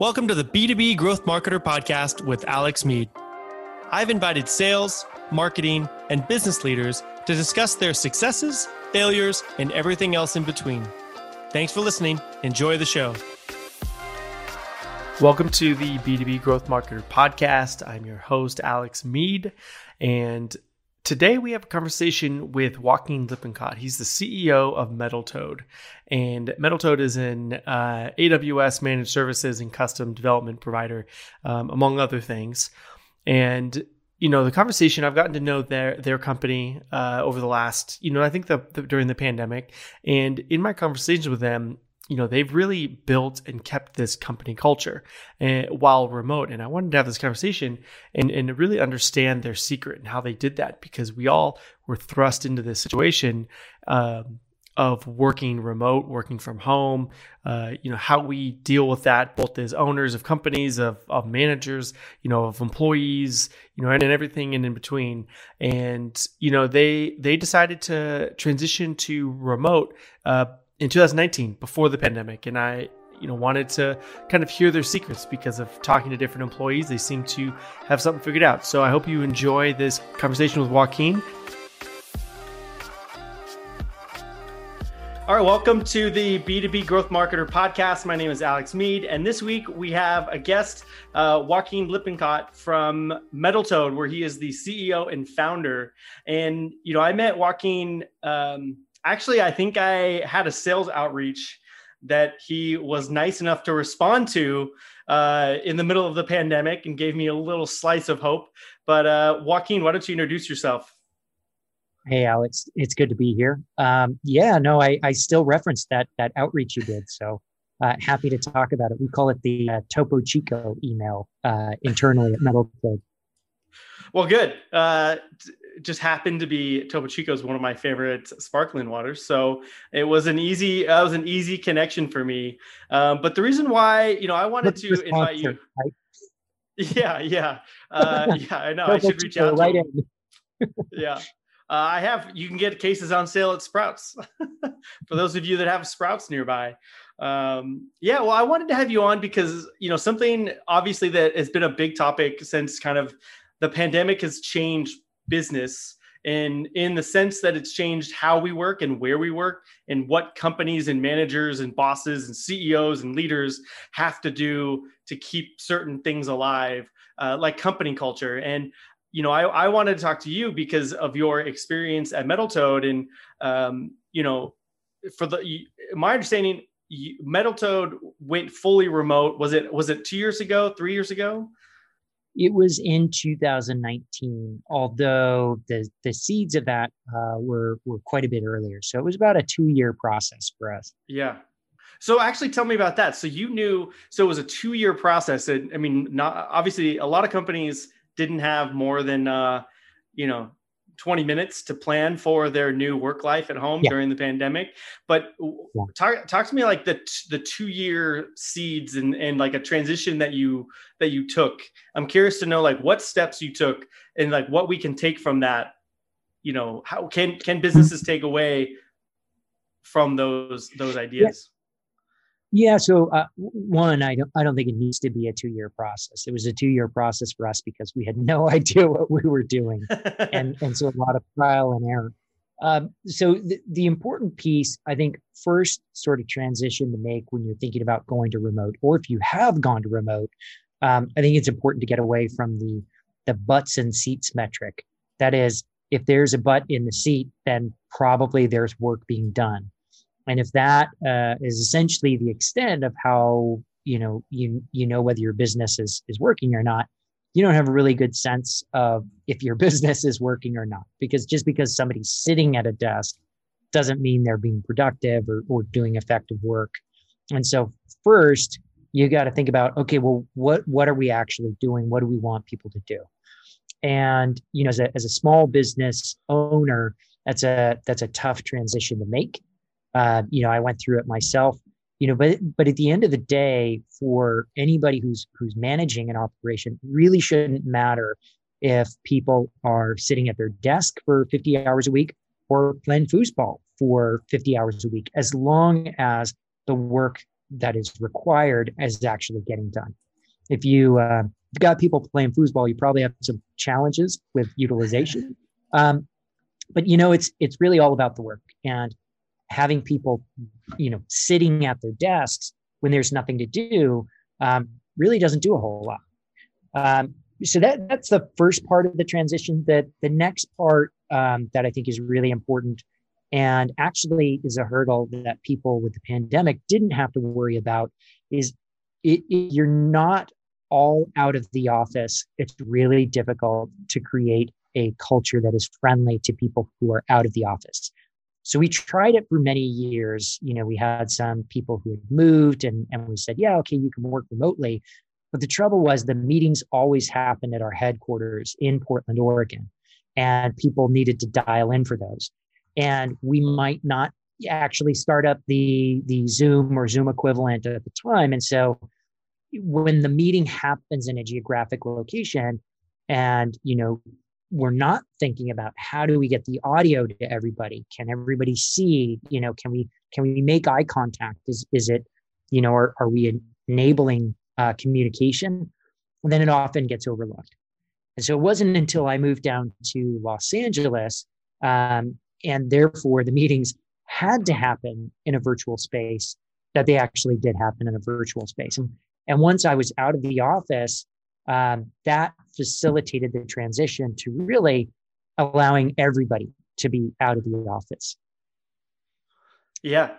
Welcome to the B2B Growth Marketer Podcast with Alex Mead. I've invited sales, marketing, and business leaders to discuss their successes, failures, and everything else in between. Thanks for listening. Enjoy the show. Welcome to the B2B Growth Marketer Podcast. I'm your host, Alex Mead, and today we have a conversation with Joaquin Lippincott. He's the CEO of Metal Toad, and Metal Toad is an AWS managed services and custom development provider, among other things. And you know, the conversation, I've gotten to know their company over the last, I think during the pandemic, and in my conversations with them, they've really built and kept this company culture while remote. And I wanted to have this conversation and really understand their secret and how they did that, because we all were thrust into this situation of working remote, working from home, how we deal with that, both as owners of companies, of managers, of employees, and everything in between. And, they decided to transition to remote in 2019, before the pandemic, and I, wanted to kind of hear their secrets, because of talking to different employees, they seem to have something figured out. So I hope you enjoy this conversation with Joaquin. All right, welcome to the B2B Growth Marketer Podcast. My name is Alex Mead, and this week we have a guest, Joaquin Lippincott from Metal Toad, where he is the CEO and founder. And I met Joaquin. Actually, I think I had a sales outreach that he was nice enough to respond to in the middle of the pandemic and gave me a little slice of hope. But Joaquin, why don't you introduce yourself? Hey, Alex, it's good to be here. I still reference that outreach you did. So happy to talk about it. We call it the Topo Chico email internally at Metal Toad. Well, good. Just happened to be Topo Chico is one of my favorite sparkling waters, so it was an easy connection for me. But the reason why, I wanted to invite you. Right? Yeah. I know. I should reach out to him. Yeah. You can get cases on sale at Sprouts for those of you that have Sprouts nearby. I wanted to have you on because, something obviously that has been a big topic since kind of the pandemic has changed business, and in the sense that it's changed how we work and where we work and what companies and managers and bosses and CEOs and leaders have to do to keep certain things alive, like company culture. And, I wanted to talk to you because of your experience at Metal Toad. And, my understanding, Metal Toad went fully remote. Was it 2 years ago, 3 years ago? It was in 2019, although the seeds of that were quite a bit earlier. So it was about a 2-year process for us. Yeah. So actually, tell me about that. So it was a 2-year process. And I mean, obviously, a lot of companies didn't have more than, 20 minutes to plan for their new work life at home during the pandemic. But talk to me like the 2-year seeds and like a transition that you took. I'm curious to know like what steps you took and like what we can take from that. How can businesses take away from those ideas? Yeah. So one, I don't think it needs to be a 2-year process. It was a 2-year process for us because we had no idea what we were doing. and so a lot of trial and error. So the important piece, I think, first sort of transition to make when you're thinking about going to remote, or if you have gone to remote, I think it's important to get away from the butts and seats metric. That is, if there's a butt in the seat, then probably there's work being done. And if that is essentially the extent of how, whether your business is working or not, you don't have a really good sense of if your business is working or not, because just because somebody's sitting at a desk doesn't mean they're being productive or doing effective work. And so first, you got to think about, okay, well, what are we actually doing? What do we want people to do? And, as a small business owner, that's a tough transition to make. I went through it myself, but at the end of the day, for anybody who's managing an operation, really shouldn't matter if people are sitting at their desk for 50 hours a week or playing foosball for 50 hours a week, as long as the work that is required as actually getting done. If you you've got people playing foosball, you probably have some challenges with utilization. But, you know, it's really all about the work and having people, you know, sitting at their desks when there's nothing to do really doesn't do a whole lot. So that's the first part of the transition. The next part that I think is really important and actually is a hurdle that people with the pandemic didn't have to worry about is you're not all out of the office. It's really difficult to create a culture that is friendly to people who are out of the office. So we tried it for many years. You know, we had some people who had moved and we said, yeah, okay, you can work remotely. But the trouble was the meetings always happened at our headquarters in Portland, Oregon, and people needed to dial in for those. And we might not actually start up the Zoom or Zoom equivalent at the time. And so when the meeting happens in a geographic location and, you know, we're not thinking about how do we get the audio to everybody? Can everybody see? You know, can we make eye contact? Is it, you know, are we enabling communication? And then it often gets overlooked. And so it wasn't until I moved down to Los Angeles, and therefore the meetings had to happen in a virtual space, that they actually did happen in a virtual space. And once I was out of the office, that facilitated the transition to really allowing everybody to be out of the office. Yeah,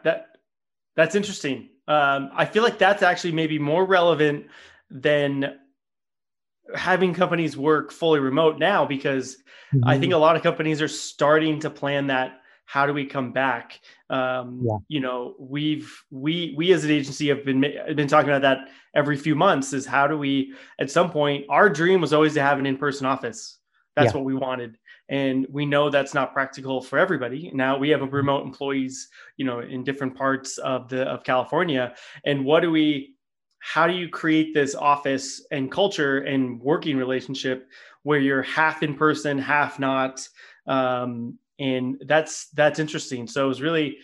that's interesting. I feel like that's actually maybe more relevant than having companies work fully remote now, because I think a lot of companies are starting to plan that. How do we come back? You know, we as an agency have been talking about that every few months, is how do we, at some point, our dream was always to have an in-person office. That's what we wanted. And we know that's not practical for everybody. Now we have remote employees, you know, in different parts of California. And how do you create this office and culture and working relationship where you're half in person, half not? And that's interesting. So it was really,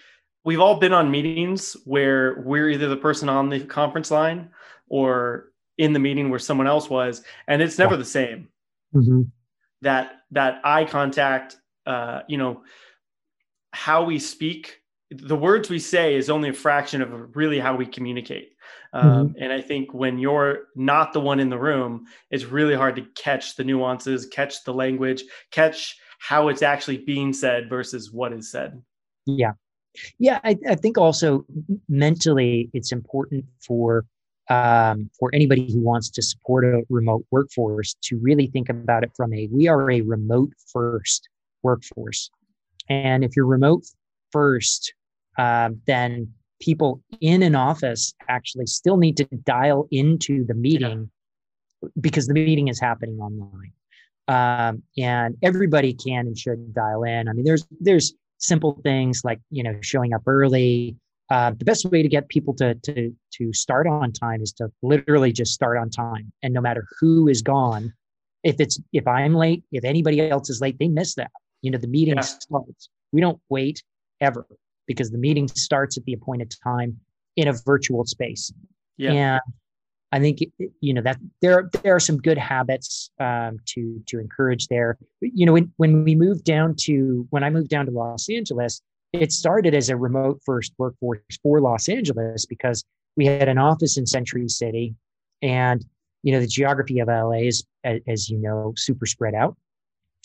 we've all been on meetings where we're either the person on the conference line or in the meeting where someone else was, and it's never the same. Mm-hmm. That eye contact, you know, how we speak, the words we say is only a fraction of really how we communicate. And I think when you're not the one in the room, it's really hard to catch the nuances, catch the language, catch how it's actually being said versus what is said. Yeah. Yeah. I think also mentally it's important for anybody who wants to support a remote workforce to really think about it from we are a remote first workforce. And if you're remote first, then people in an office actually still need to dial into the meeting because the meeting is happening online. And everybody can and should dial in. I mean, there's simple things like, you know, showing up early. The best way to get people to start on time is to literally just start on time. And no matter who is gone, if I'm late, if anybody else is late, they miss that. You know, the meeting starts. We don't wait ever because the meeting starts at the appointed time in a virtual space. Yeah. And I think, you know, that there are some good habits to encourage there. You know, when I moved down to Los Angeles, it started as a remote first workforce for Los Angeles because we had an office in Century City, and, you know, the geography of LA is, as you know, super spread out.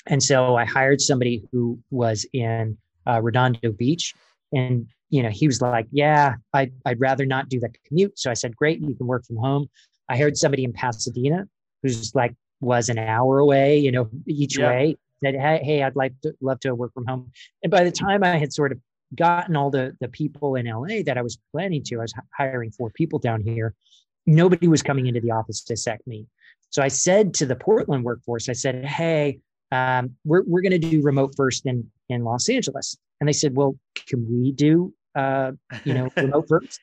And so I hired somebody who was in Redondo Beach, and, you know, he was like, yeah, I'd rather not do the commute. So I said, great, you can work from home. I hired somebody in Pasadena who's like, was an hour away, you know, each way, said, hey, I'd love to work from home. And by the time I had sort of gotten all the people in LA that I was planning to, I was hiring 4 people down here. Nobody was coming into the office to sack me. So I said to the Portland workforce, I said, hey, we're going to do remote first in Los Angeles. And they said, well, can we do, you know, remote first?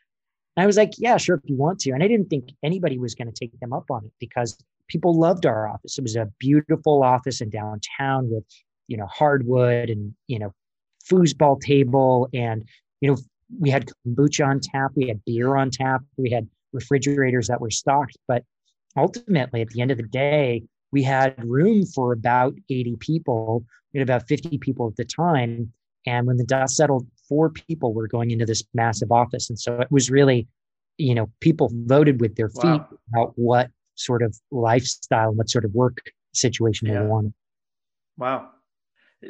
And I was like, yeah, sure, if you want to. And I didn't think anybody was going to take them up on it because people loved our office. It was a beautiful office in downtown with, you know, hardwood and, you know, foosball table and, you know, we had kombucha on tap, we had beer on tap, we had refrigerators that were stocked. But ultimately, at the end of the day, we had room for about 80 people. We had about 50 people at the time. And when the dust settled, 4 people were going into this massive office. And so it was really, you know, people voted with their feet about what sort of lifestyle, what sort of work situation they wanted. Wow.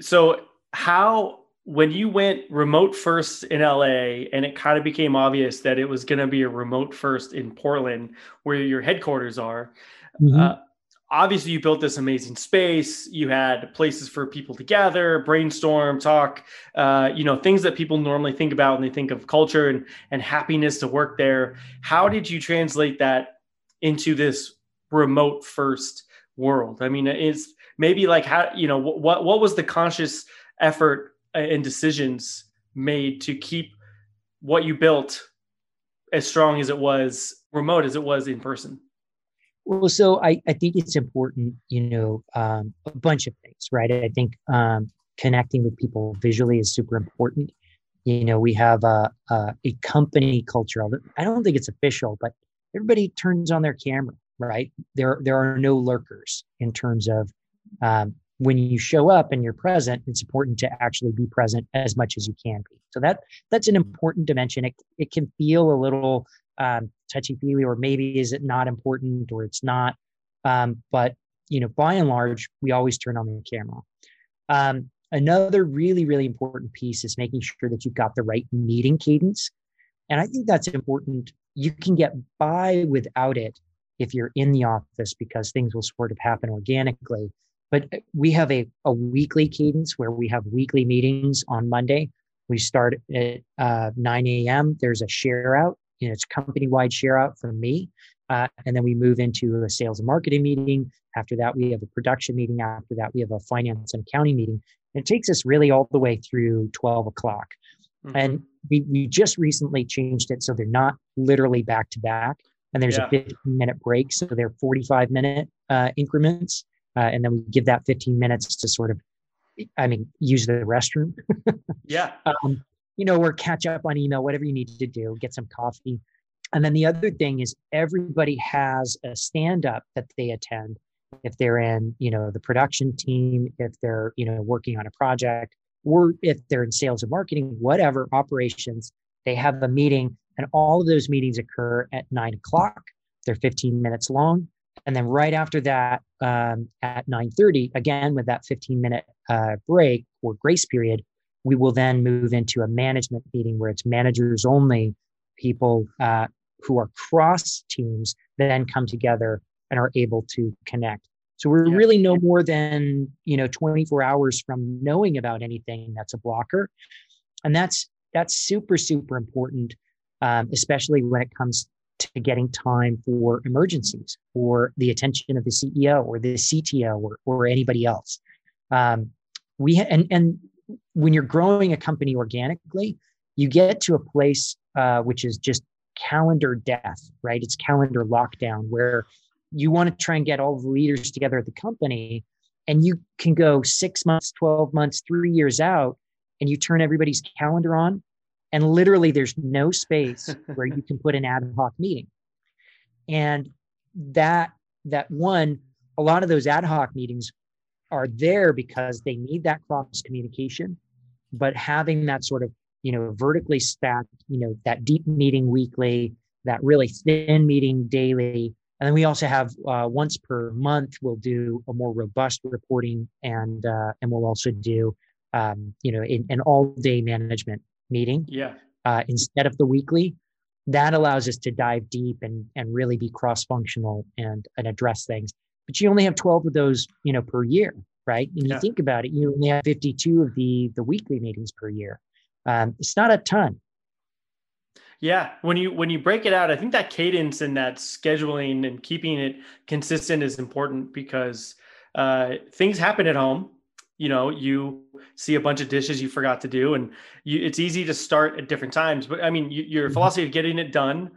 So how, when you went remote first in LA and it kind of became obvious that it was going to be a remote first in Portland, where your headquarters are, obviously you built this amazing space. You had places for people to gather, brainstorm, talk, you know, things that people normally think about when they think of culture and happiness to work there. How did you translate that into this remote first world? I mean, it's maybe like how, you know, what was the conscious effort and decisions made to keep what you built as strong as it was remote as it was in person? Well, so I think it's important, you know, a bunch of things, right? I think connecting with people visually is super important. You know, we have a company culture. I don't think it's official, but everybody turns on their camera, right? There are no lurkers in terms of, when you show up and you're present, it's important to actually be present as much as you can be. So that's an important dimension. It can feel a little touchy-feely, or maybe is it not important, or it's not. But you know, by and large, we always turn on the camera. Another really, really important piece is making sure that you've got the right meeting cadence. And I think that's important. You can get by without it if you're in the office, because things will sort of happen organically. But we have a weekly cadence where we have weekly meetings on Monday. We start at 9 a.m. There's a share out, you know, it's company-wide share out from me. And then we move into a sales and marketing meeting. After that, we have a production meeting. After that, we have a finance and accounting meeting. It takes us really all the way through 12 o'clock. Mm-hmm. And we just recently changed it so they're not literally back to back. And there's a 15-minute break. So they're 45-minute increments. And then we give that 15 minutes to sort of, I mean, use the restroom. You know, or catch up on email, whatever you need to do, get some coffee. And then the other thing is everybody has a stand-up that they attend. If they're in, you know, the production team, if they're, you know, working on a project, or if they're in sales and marketing, whatever, operations, they have a meeting. And all of those meetings occur at 9 o'clock. They're 15 minutes long. And then right after that, at 9:30, again, with that 15-minute break or grace period, we will then move into a management meeting where it's managers only. People who are cross teams then come together and are able to connect. So we're really no more than, you know, 24 hours from knowing about anything that's a blocker. And that's super, super important, especially when it comes to getting time for emergencies or the attention of the CEO or the CTO or anybody else. And when you're growing a company organically, you get to a place which is just calendar death, right? It's calendar lockdown, where you want to try and get all the leaders together at the company, and you can go 6 months, 12 months, 3 years out, and you turn everybody's calendar on. And literally there's no space where you can put an ad hoc meeting. And a lot of those ad hoc meetings are there because they need that cross communication, but having that sort of, you know, vertically stacked, you know, that deep meeting weekly, that really thin meeting daily. And then we also have once per month, we'll do a more robust reporting, and we'll also do, you know, an all day management meeting instead of the weekly. That allows us to dive deep and really be cross-functional and address things. But you only have 12 of those, you know, per year, right? And you think about it, you only have 52 of the weekly meetings per year. It's not a ton. Yeah. When you break it out, I think that cadence and that scheduling and keeping it consistent is important, because things happen at home. You know, you see a bunch of dishes you forgot to do, and it's easy to start at different times. But I mean, your philosophy of getting it done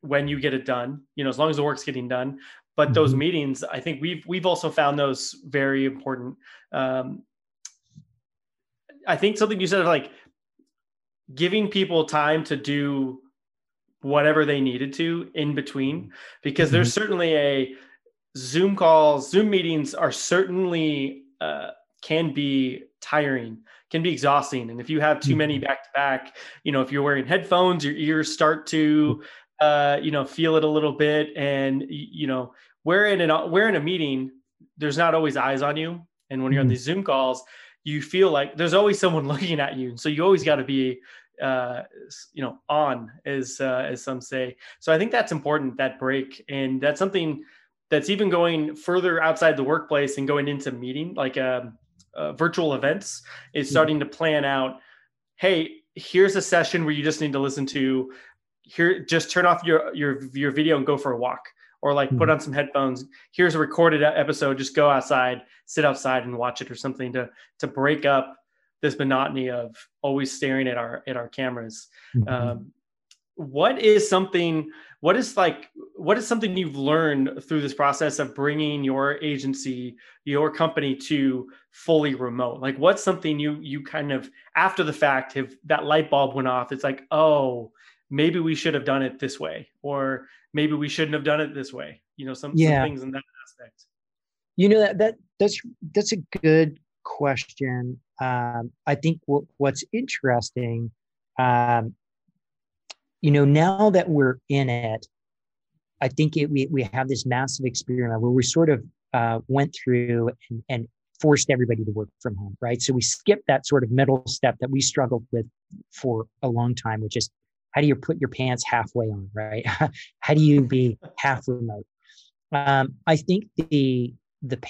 when you get it done, you know, as long as the work's getting done. But those meetings, I think we've also found those very important. I think something you said, like giving people time to do whatever they needed to in between, because there's certainly a Zoom meetings are certainly can be tiring, can be exhausting. And if you have too many back to back, you know, if you're wearing headphones, your ears start to, you know, feel it a little bit. And, you know, we're in a meeting, there's not always eyes on you. And when you're on these Zoom calls, you feel like there's always someone looking at you. And so you always got to be, you know, on, as some say. So I think that's important, that break. And that's something that's even going further outside the workplace and going into meeting, like virtual events, is starting to plan out, hey, here's a session where you just need to listen to, here, just turn off your video and go for a walk. Or like put on some headphones. Here's a recorded episode. Just go outside, sit outside, and watch it, or something to break up this monotony of always staring at our cameras. What is something you've learned through this process of bringing your agency, your company, to fully remote? Like, what's something you kind of after the fact have, that light bulb went off? It's like, oh, maybe we should have done it this way, or maybe we shouldn't have done it this way. You know, some things in that aspect. You know, that's a good question. I think what's interesting, you know, now that we're in it, I think we have this massive experiment where we sort of went through and forced everybody to work from home, right? So we skipped that sort of middle step that we struggled with for a long time, which is, how do you put your pants halfway on, right? How do you be half remote? I think the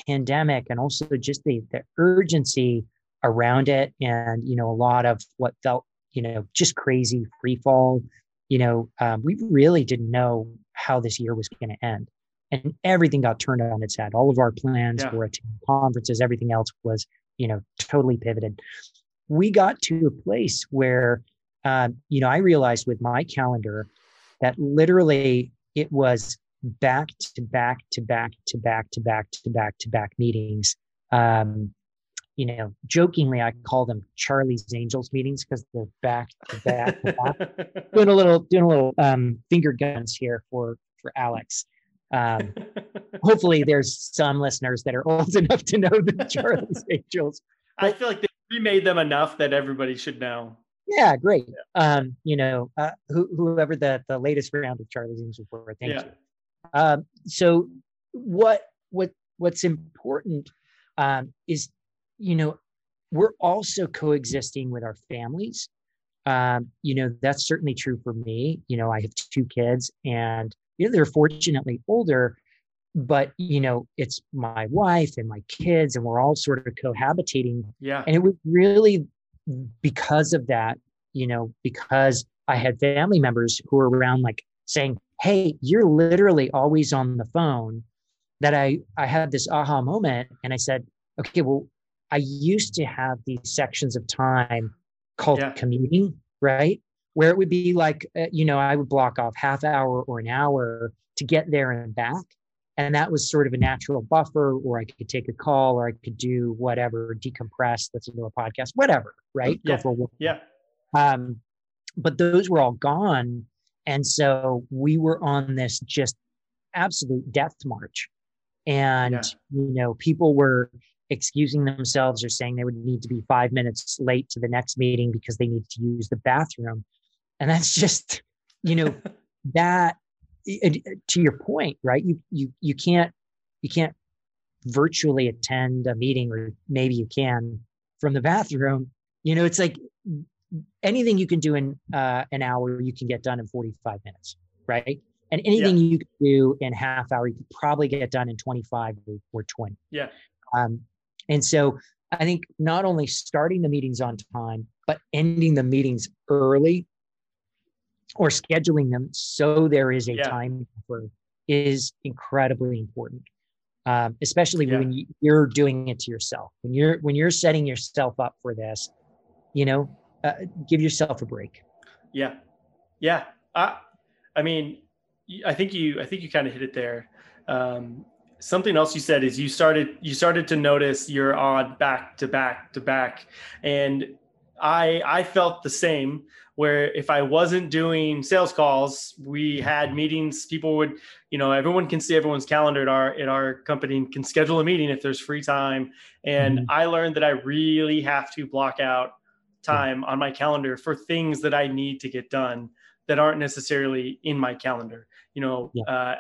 pandemic and also just the urgency around it, and, you know, a lot of what felt, you know, just crazy free fall, you know, we really didn't know how this year was going to end, and everything got turned on its head. All of our plans for attending conferences, everything else was, you know, totally pivoted. We got to a place where, you know, I realized with my calendar that literally it was back to back to back to back to back to back to back meetings. You know, jokingly, I call them Charlie's Angels meetings because they're back to back to back. doing a little finger guns here for Alex. Hopefully there's some listeners that are old enough to know the Charlie's Angels. I feel like they remade them enough that everybody should know. Yeah, great. You know, whoever the latest round of Charlie's Angels were, thank you. So what's important is, you know, we're also coexisting with our families. You know, that's certainly true for me. You know, I have two kids, and, you know, they're fortunately older, but, you know, it's my wife and my kids, and we're all sort of cohabitating. Yeah. And it was really, because of that, you know, because I had family members who were around, like saying, hey, you're literally always on the phone, that I had this aha moment. And I said, okay, well, I used to have these sections of time called commuting, right? Where it would be like, you know, I would block off half hour or an hour to get there and back. And that was sort of a natural buffer, or I could take a call, or I could do whatever, decompress, listen to a podcast, whatever, right? Yeah. Go for a walk. Yeah. But those were all gone. And so we were on this just absolute death march. And, you know, people were excusing themselves or saying they would need to be 5 minutes late to the next meeting because they needed to use the bathroom. And that's just, you know, that. And to your point, right? You can't virtually attend a meeting, or maybe you can from the bathroom. You know, it's like anything you can do in an hour, you can get done in 45 minutes, right? And anything you can do in half hour, you could probably get done in 25 or 20. Yeah. And so I think not only starting the meetings on time, but ending the meetings early, or scheduling them so there is a time buffer, is incredibly important, especially when you're doing it to yourself. When you're setting yourself up for this, you know, give yourself a break. Yeah, yeah. I mean, I think you kind of hit it there. Something else you said is you started to notice you're on back to back to back, and I felt the same, where if I wasn't doing sales calls, we had meetings, people would, you know, everyone can see everyone's calendar at our company and can schedule a meeting if there's free time. And I learned that I really have to block out time on my calendar for things that I need to get done that aren't necessarily in my calendar. You know,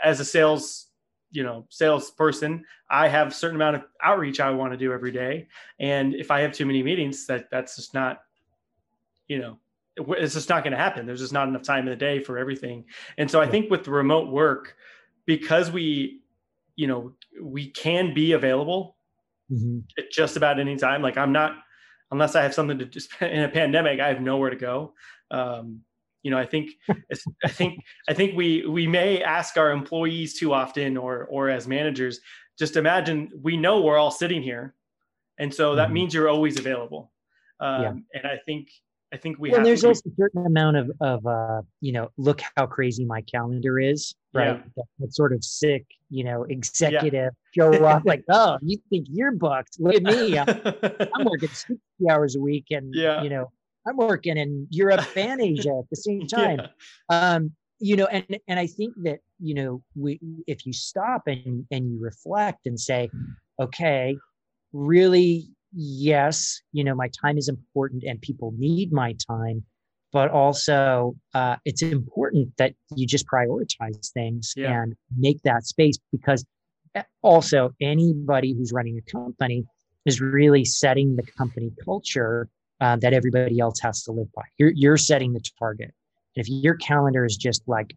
as a salesperson, I have a certain amount of outreach I want to do every day. And if I have too many meetings, that's just not, you know, it's just not going to happen. There's just not enough time in the day for everything. And so I think with the remote work, because we can be available at just about any time. Like I'm not, unless I have something to do in a pandemic, I have nowhere to go. You know, I think we may ask our employees too often, or as managers, just imagine we know we're all sitting here, and so that means you're always available. And I think we have. There's also a certain amount of you know, look how crazy my calendar is, right? That sort of sick, you know, executive show up like, oh, you think you're booked? Look at me, I'm working 60 hours a week, and you know, I'm working in Europe and Asia at the same time. You know, and I think that, you know, if you stop and you reflect and say, okay, really, yes, you know, my time is important and people need my time, but also it's important that you just prioritize things and make that space, because also anybody who's running a company is really setting the company culture that everybody else has to live by. You're setting the target. And if your calendar is just like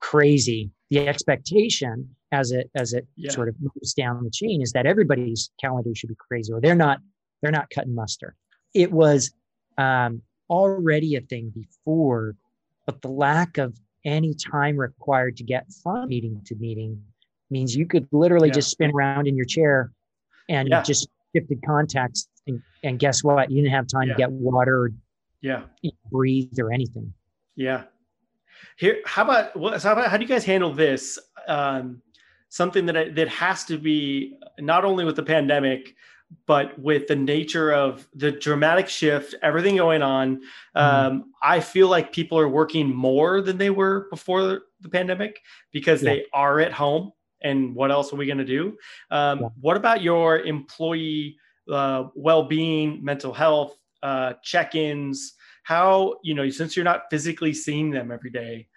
crazy, the expectation as it sort of moves down the chain is that everybody's calendar should be crazy, or they're not cutting mustard. It was already a thing before, but the lack of any time required to get from meeting to meeting means you could literally just spin around in your chair and you just shifted context. And guess what? You didn't have time to get water, or breathe, or anything. Yeah. Here, how about how do you guys handle this? Something that has to be not only with the pandemic, but with the nature of the dramatic shift, everything going on. I feel like people are working more than they were before the pandemic because they are at home. And what else are we going to do? What about your employee well-being, mental health, check-ins? How, you know, since you're not physically seeing them every day,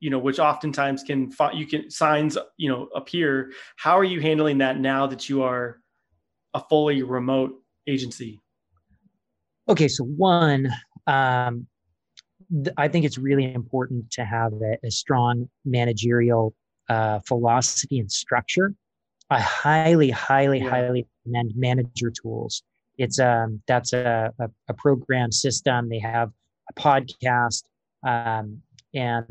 you know, which oftentimes signs, you know, appear. How are you handling that now that you are a fully remote agency? Okay, so one, I think it's really important to have a strong managerial philosophy and structure. I highly recommend Manager Tools. It's that's a program system. They have a podcast and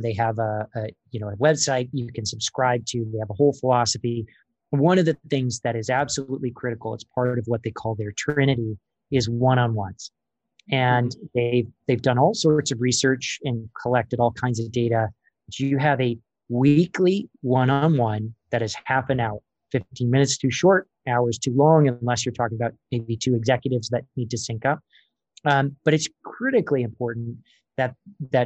they have a website you can subscribe to. They have a whole philosophy. One of the things that is absolutely critical, it's part of what they call their Trinity, is one-on-ones. And they've done all sorts of research and collected all kinds of data. You have a weekly one-on-one that is half an hour. 15 minutes too short, hours too long, unless you're talking about maybe two executives that need to sync up. But it's critically important that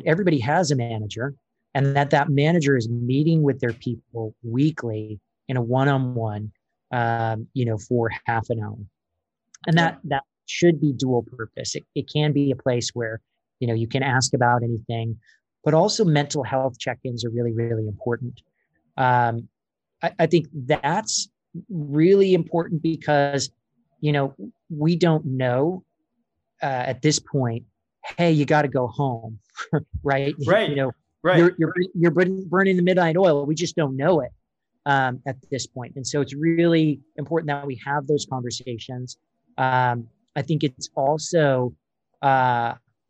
everybody has a manager, and that manager is meeting with their people weekly in a one-on-one, you know, for half an hour. And that should be dual purpose. It can be a place where, you know, you can ask about anything, but also mental health check-ins are really, really important. I think that's really important because, you know, we don't know at this point, hey, you got to go home, right? Right. You know, right. You're burning the midnight oil. We just don't know it at this point. And so it's really important that we have those conversations. I think it's also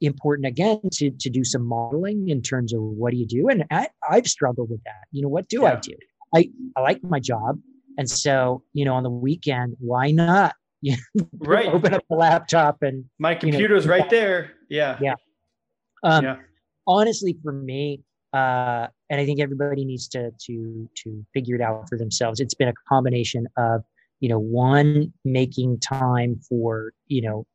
important, again, to do some modeling in terms of what do you do? And I've struggled with that. You know, what do I do? I like my job. And so, you know, on the weekend, why not? Right. Open up the laptop and my computer's right there. Yeah. Yeah. Honestly, for me, and I think everybody needs to figure it out for themselves. It's been a combination of, you know, one, making time for, you know,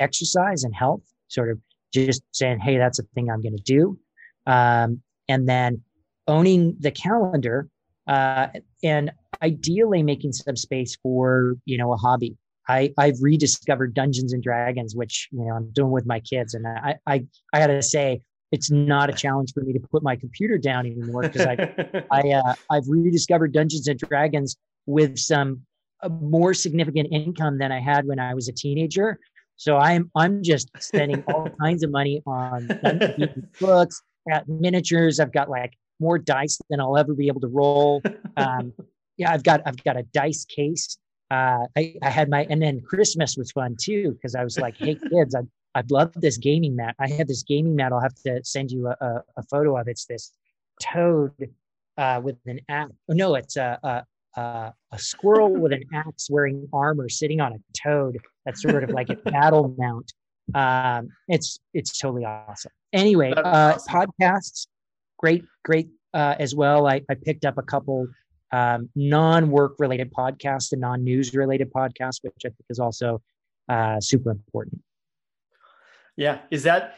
exercise and health, sort of just saying, hey, that's a thing I'm going to do. And then owning the calendar and ideally making some space for, you know, a hobby. I've rediscovered Dungeons and Dragons, which, you know, I'm doing with my kids. And I got to say, it's not a challenge for me to put my computer down anymore, because I've rediscovered Dungeons and Dragons with some more significant income than I had when I was a teenager. So I'm just spending all kinds of money on books, at miniatures. I've got like more dice than I'll ever be able to roll. Yeah, I've got a dice case. I had my, and then Christmas was fun too, because I was like, hey kids, I've loved this gaming mat. I had this gaming mat. I'll have to send you a photo of it. It's this toad with an axe. No, it's a squirrel with an axe wearing armor sitting on a toad. That's sort of like a battle mount. It's totally awesome. Anyway, awesome. Podcasts, great as well. I picked up a couple non-work related podcasts and non-news related podcasts, which I think is also super important. Yeah. Is that,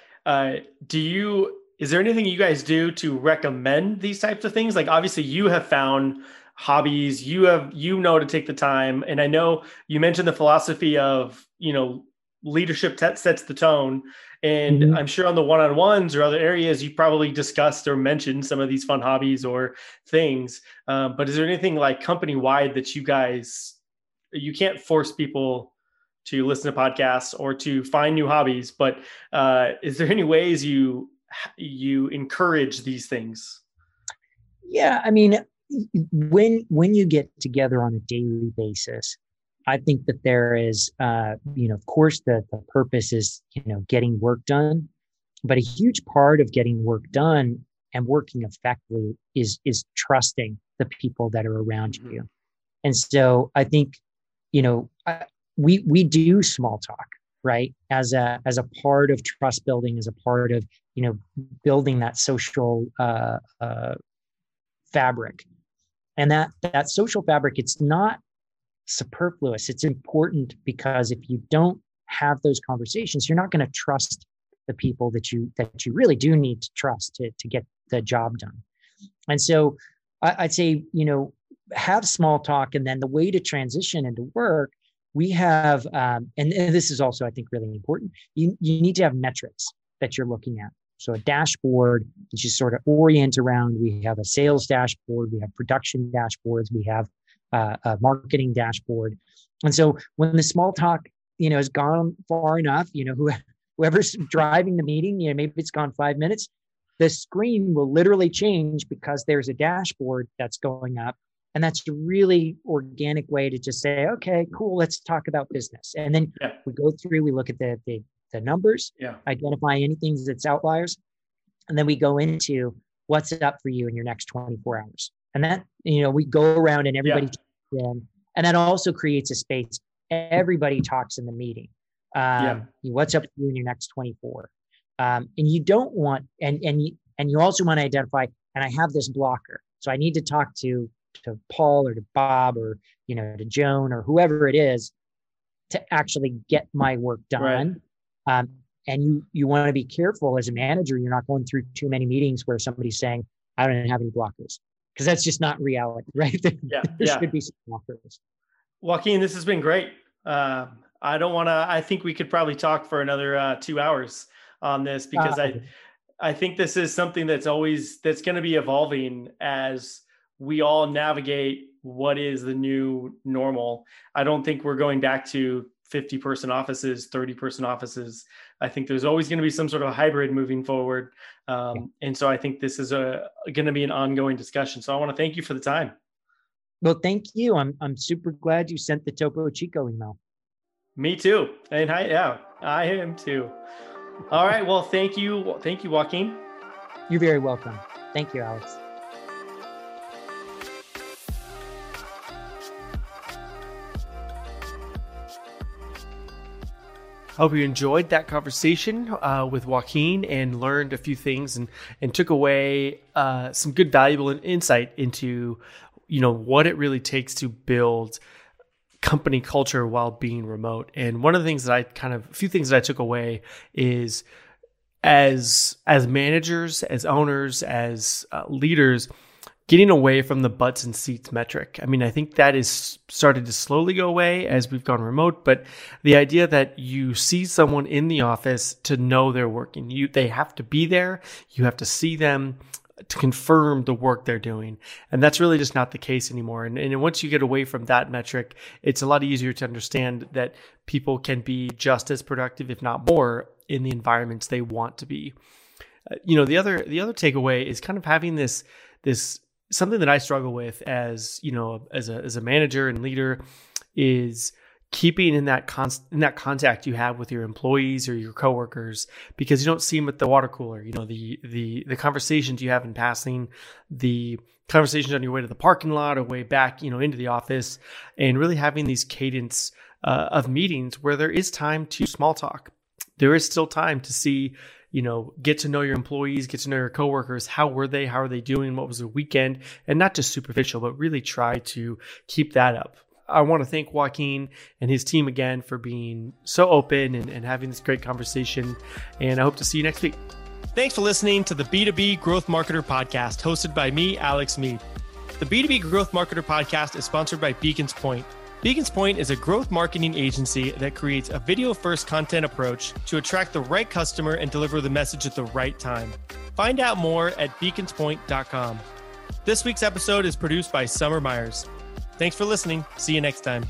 is there anything you guys do to recommend these types of things? Like, obviously you have found hobbies, you know, to take the time. And I know you mentioned the philosophy of, you know, leadership sets the tone. And mm-hmm. I'm sure on the one-on-ones or other areas, you probably discussed or mentioned some of these fun hobbies or things. But is there anything like company-wide that you can't force people to listen to podcasts or to find new hobbies, but is there any ways you encourage these things? Yeah. I mean, when you get together on a daily basis, I think that there is, you know, of course the purpose is, you know, getting work done, but a huge part of getting work done and working effectively is trusting the people that are around mm-hmm. you. And so I think, you know, we do small talk, right? As a part of trust building, as a part of, you know, building that social fabric, and that social fabric, it's not superfluous. It's important, because if you don't have those conversations, you're not going to trust the people that you really do need to trust to get the job done. And so I'd say, you know, have small talk, and then the way to transition into work. We have, and this is also, I think, really important. You need to have metrics that you're looking at. So a dashboard that you sort of orient around. We have a sales dashboard. We have production dashboards. We have a marketing dashboard. And so when the small talk, you know, has gone far enough, you know, whoever's driving the meeting, you know, maybe it's gone 5 minutes, the screen will literally change because there's a dashboard that's going up. And that's a really organic way to just say, okay, cool, let's talk about business. And then we go through, we look at the numbers, identify anything that's outliers. And then we go into what's up for you in your next 24 hours. And that, you know, we go around and everybody talks in, and that also creates a space. Everybody talks in the meeting. What's up for you in your next 24? And you don't want, and you also want to identify, and I have this blocker, so I need to talk to Paul or to Bob or, you know, to Joan or whoever it is to actually get my work done. Right. And you want to be careful as a manager. You're not going through too many meetings where somebody's saying, I don't have any blockers, because that's just not reality, right? There should be some blockers. Joaquin, this has been great. I think we could probably talk for another 2 hours on this, because I think this is something that's going to be evolving as we all navigate what is the new normal. I don't think we're going back to 50-person offices, 30-person offices. I think there's always going to be some sort of hybrid moving forward. And so I think this is going to be an ongoing discussion. So I want to thank you for the time. Well, thank you. I'm super glad you sent the Topo Chico email. Me too. And I am too. All right. Well, thank you. Thank you, Joaquin. You're very welcome. Thank you, Alex. Hope you enjoyed that conversation with Joaquin and learned a few things and took away some good, valuable insight into, you know, what it really takes to build company culture while being remote. And one of the things that I a few things that I took away is as managers, as owners, as leaders, getting away from the butts and seats metric. I mean, I think that is started to slowly go away as we've gone remote, but the idea that you see someone in the office to know they're working, they have to be there, you have to see them to confirm the work they're doing. And that's really just not the case anymore. And once you get away from that metric, it's a lot easier to understand that people can be just as productive, if not more, in the environments they want to be. The other takeaway is kind of having this something that I struggle with as a manager and leader is keeping in that contact you have with your employees or your coworkers, because you don't see them at the water cooler. The conversations you have in passing, the conversations on your way to the parking lot or way back, into the office, and really having these cadence of meetings where there is time to small talk. There is still time to see, get to know your employees, get to know your coworkers. How were they? How are they doing? What was the weekend? And not just superficial, but really try to keep that up. I want to thank Joaquin and his team again for being so open and having this great conversation. And I hope to see you next week. Thanks for listening to the B2B Growth Marketer Podcast, hosted by me, Alex Mead. The B2B Growth Marketer Podcast is sponsored by Beacons Point. Beacons Point is a growth marketing agency that creates a video-first content approach to attract the right customer and deliver the message at the right time. Find out more at beaconspoint.com. This week's episode is produced by Summer Myers. Thanks for listening. See you next time.